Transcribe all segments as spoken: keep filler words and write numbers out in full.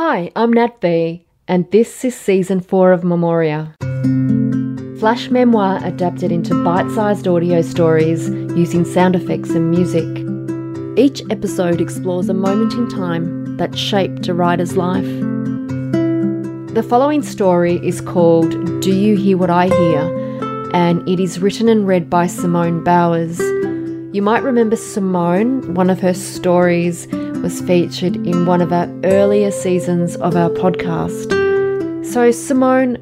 Hi, I'm Nat V, and this is Season four of Memoria. Flash memoir adapted into bite-sized audio stories using sound effects and music. Each episode explores a moment in time that shaped a writer's life. The following story is called Do You Hear What I Hear? And it is written and read by Simone Bowers. You might remember Simone, one of her stories was featured in one of our earlier seasons of our podcast. So Simone,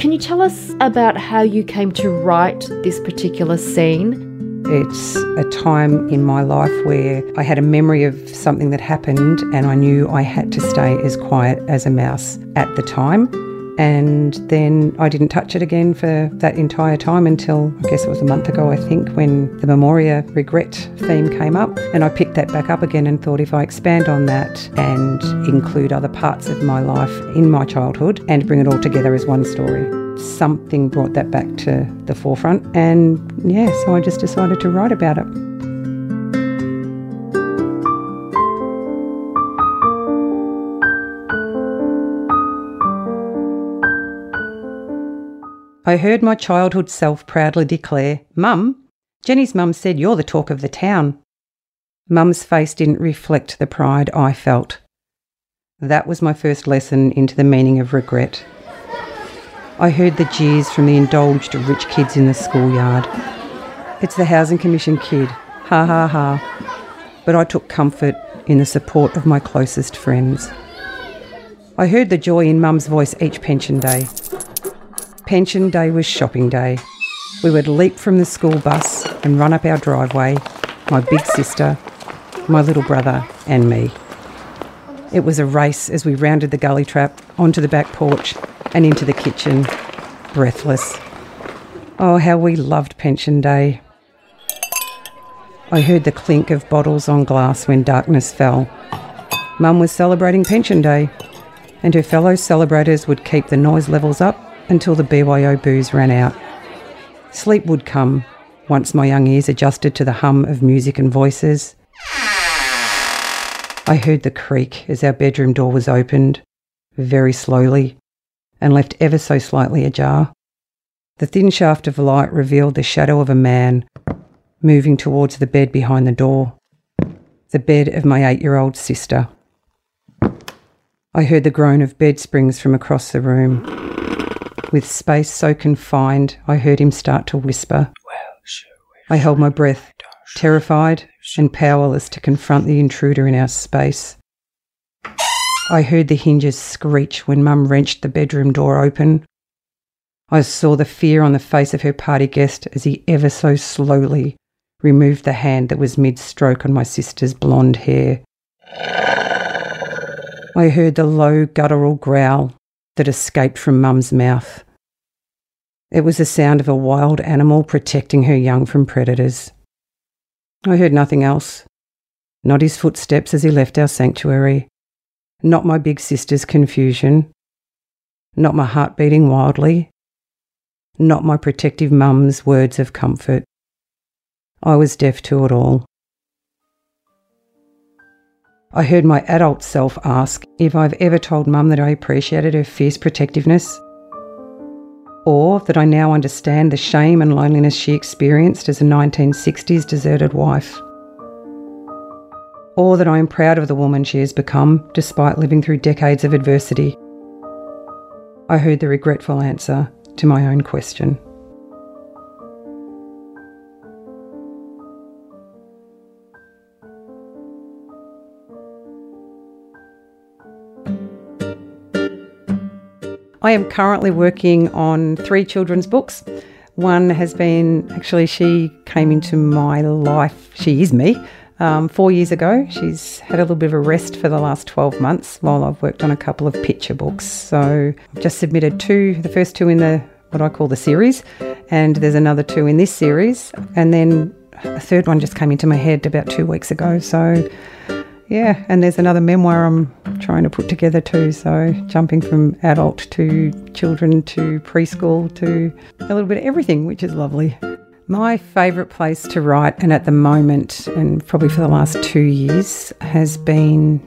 can you tell us about how you came to write this particular scene? It's a time in my life where I had a memory of something that happened and I knew I had to stay as quiet as a mouse at the time. And then I didn't touch it again for that entire time until, I guess it was a month ago, I think, when the Memoria regret theme came up. And I picked that back up again and thought if I expand on that and include other parts of my life in my childhood and bring it all together as one story, something brought that back to the forefront. And yeah, so I just decided to write about it. I heard my childhood self proudly declare, "Mum, Jenny's mum said you're the talk of the town." Mum's face didn't reflect the pride I felt. That was my first lesson into the meaning of regret. I heard the jeers from the indulged rich kids in the schoolyard. "It's the Housing Commission kid, ha ha ha." But I took comfort in the support of my closest friends. I heard the joy in Mum's voice each pension day. Pension day was shopping day. We would leap from the school bus and run up our driveway, my big sister, my little brother and me. It was a race as we rounded the gully trap, onto the back porch and into the kitchen, breathless. Oh, how we loved pension day. I heard the clink of bottles on glass when darkness fell. Mum was celebrating pension day and her fellow celebrators would keep the noise levels up until the B Y O booze ran out. Sleep would come once my young ears adjusted to the hum of music and voices. I heard the creak as our bedroom door was opened, very slowly, and left ever so slightly ajar. The thin shaft of light revealed the shadow of a man moving towards the bed behind the door, the bed of my eight-year-old sister. I heard the groan of bed springs from across the room. With space so confined, I heard him start to whisper. I held my breath, terrified and powerless to confront the intruder in our space. I heard the hinges screech when Mum wrenched the bedroom door open. I saw the fear on the face of her party guest as he ever so slowly removed the hand that was mid-stroke on my sister's blonde hair. I heard the low guttural growl that escaped from Mum's mouth. It was the sound of a wild animal protecting her young from predators. I heard nothing else. Not his footsteps as he left our sanctuary. Not my big sister's confusion. Not my heart beating wildly. Not my protective Mum's words of comfort. I was deaf to it all. I heard my adult self ask if I've ever told Mum that I appreciated her fierce protectiveness, or that I now understand the shame and loneliness she experienced as a nineteen sixties deserted wife, or that I am proud of the woman she has become despite living through decades of adversity. I heard the regretful answer to my own question. I am currently working on three children's books. One has been, actually she came into my life, she is me, um, four years ago. She's had a little bit of a rest for the last twelve months while I've worked on a couple of picture books. So I've just submitted two, the first two in the, what I call the series, and there's another two in this series. And then a third one just came into my head about two weeks ago. So yeah, and there's another memoir I'm trying to put together too, so jumping from adult to children to preschool to a little bit of everything, which is lovely. My favourite place to write, and at the moment, and probably for the last two years, has been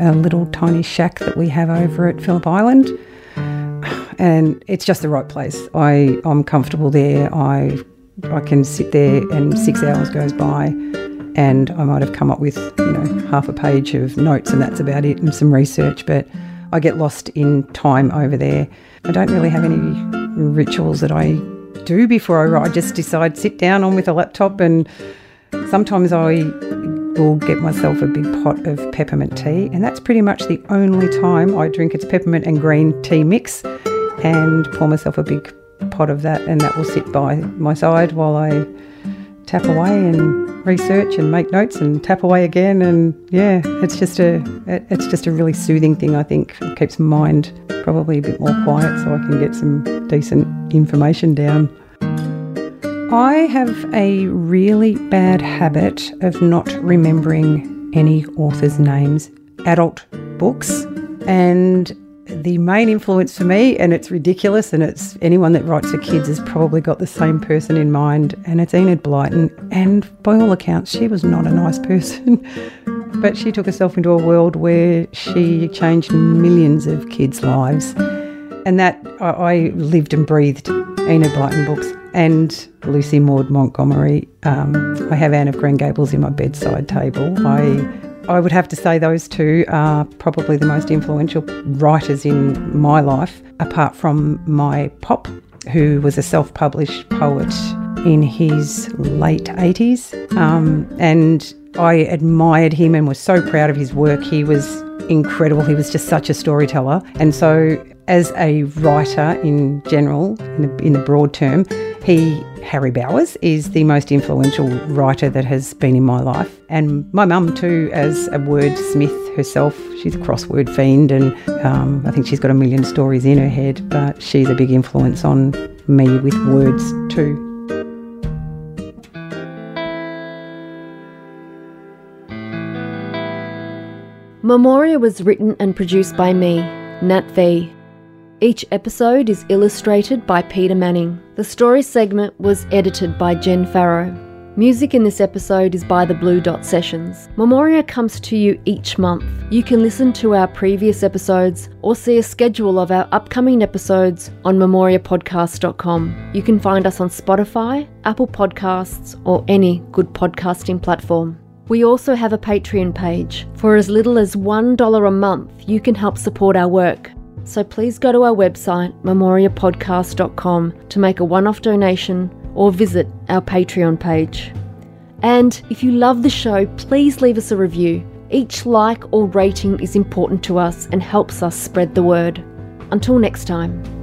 a little tiny shack that we have over at Phillip Island. And it's just the right place. I, I'm comfortable there. I I can sit there and six hours goes by and I might have come up with, you know, half a page of notes and that's about it and some research, but I get lost in time over there. I don't really have any rituals that I do before I write. I just decide, sit down on with a laptop, and sometimes I will get myself a big pot of peppermint tea, and that's pretty much the only time I drink. It's peppermint and green tea mix, and pour myself a big pot of that, and that will sit by my side while I tap away and research and make notes and tap away again. And yeah, it's just a it's just a really soothing thing, I think. It keeps my mind probably a bit more quiet so I can get some decent information down. I have a really bad habit of not remembering any authors' names, adult books, and the main influence for me, and it's ridiculous, and it's anyone that writes for kids has probably got the same person in mind, and it's Enid Blyton. And by all accounts, she was not a nice person, but she took herself into a world where she changed millions of kids' lives. And that, I, I lived and breathed Enid Blyton books and Lucy Maud Montgomery. Um, I have Anne of Green Gables in my bedside table. I... I would have to say those two are probably the most influential writers in my life, apart from my pop, who was a self-published poet in his late eighties. Um, and I admired him and was so proud of his work. He was incredible. He was just such a storyteller. And so as a writer in general, in the, in the broad term, he, Harry Bowers, is the most influential writer that has been in my life. And my mum too, as a wordsmith herself, she's a crossword fiend, and um, I think she's got a million stories in her head, but she's a big influence on me with words too. Memoria was written and produced by me, Nat V. Each episode is illustrated by Peter Manning. The story segment was edited by Jen Farrow. Music in this episode is by The Blue Dot Sessions. Memoria comes to you each month. You can listen to our previous episodes or see a schedule of our upcoming episodes on memoria podcast dot com. You can find us on Spotify, Apple Podcasts, or any good podcasting platform. We also have a Patreon page. For as little as one dollar a month, you can help support our work. So please go to our website, memoria podcast dot com, to make a one-off donation or visit our Patreon page. And if you love the show, please leave us a review. Each like or rating is important to us and helps us spread the word. Until next time.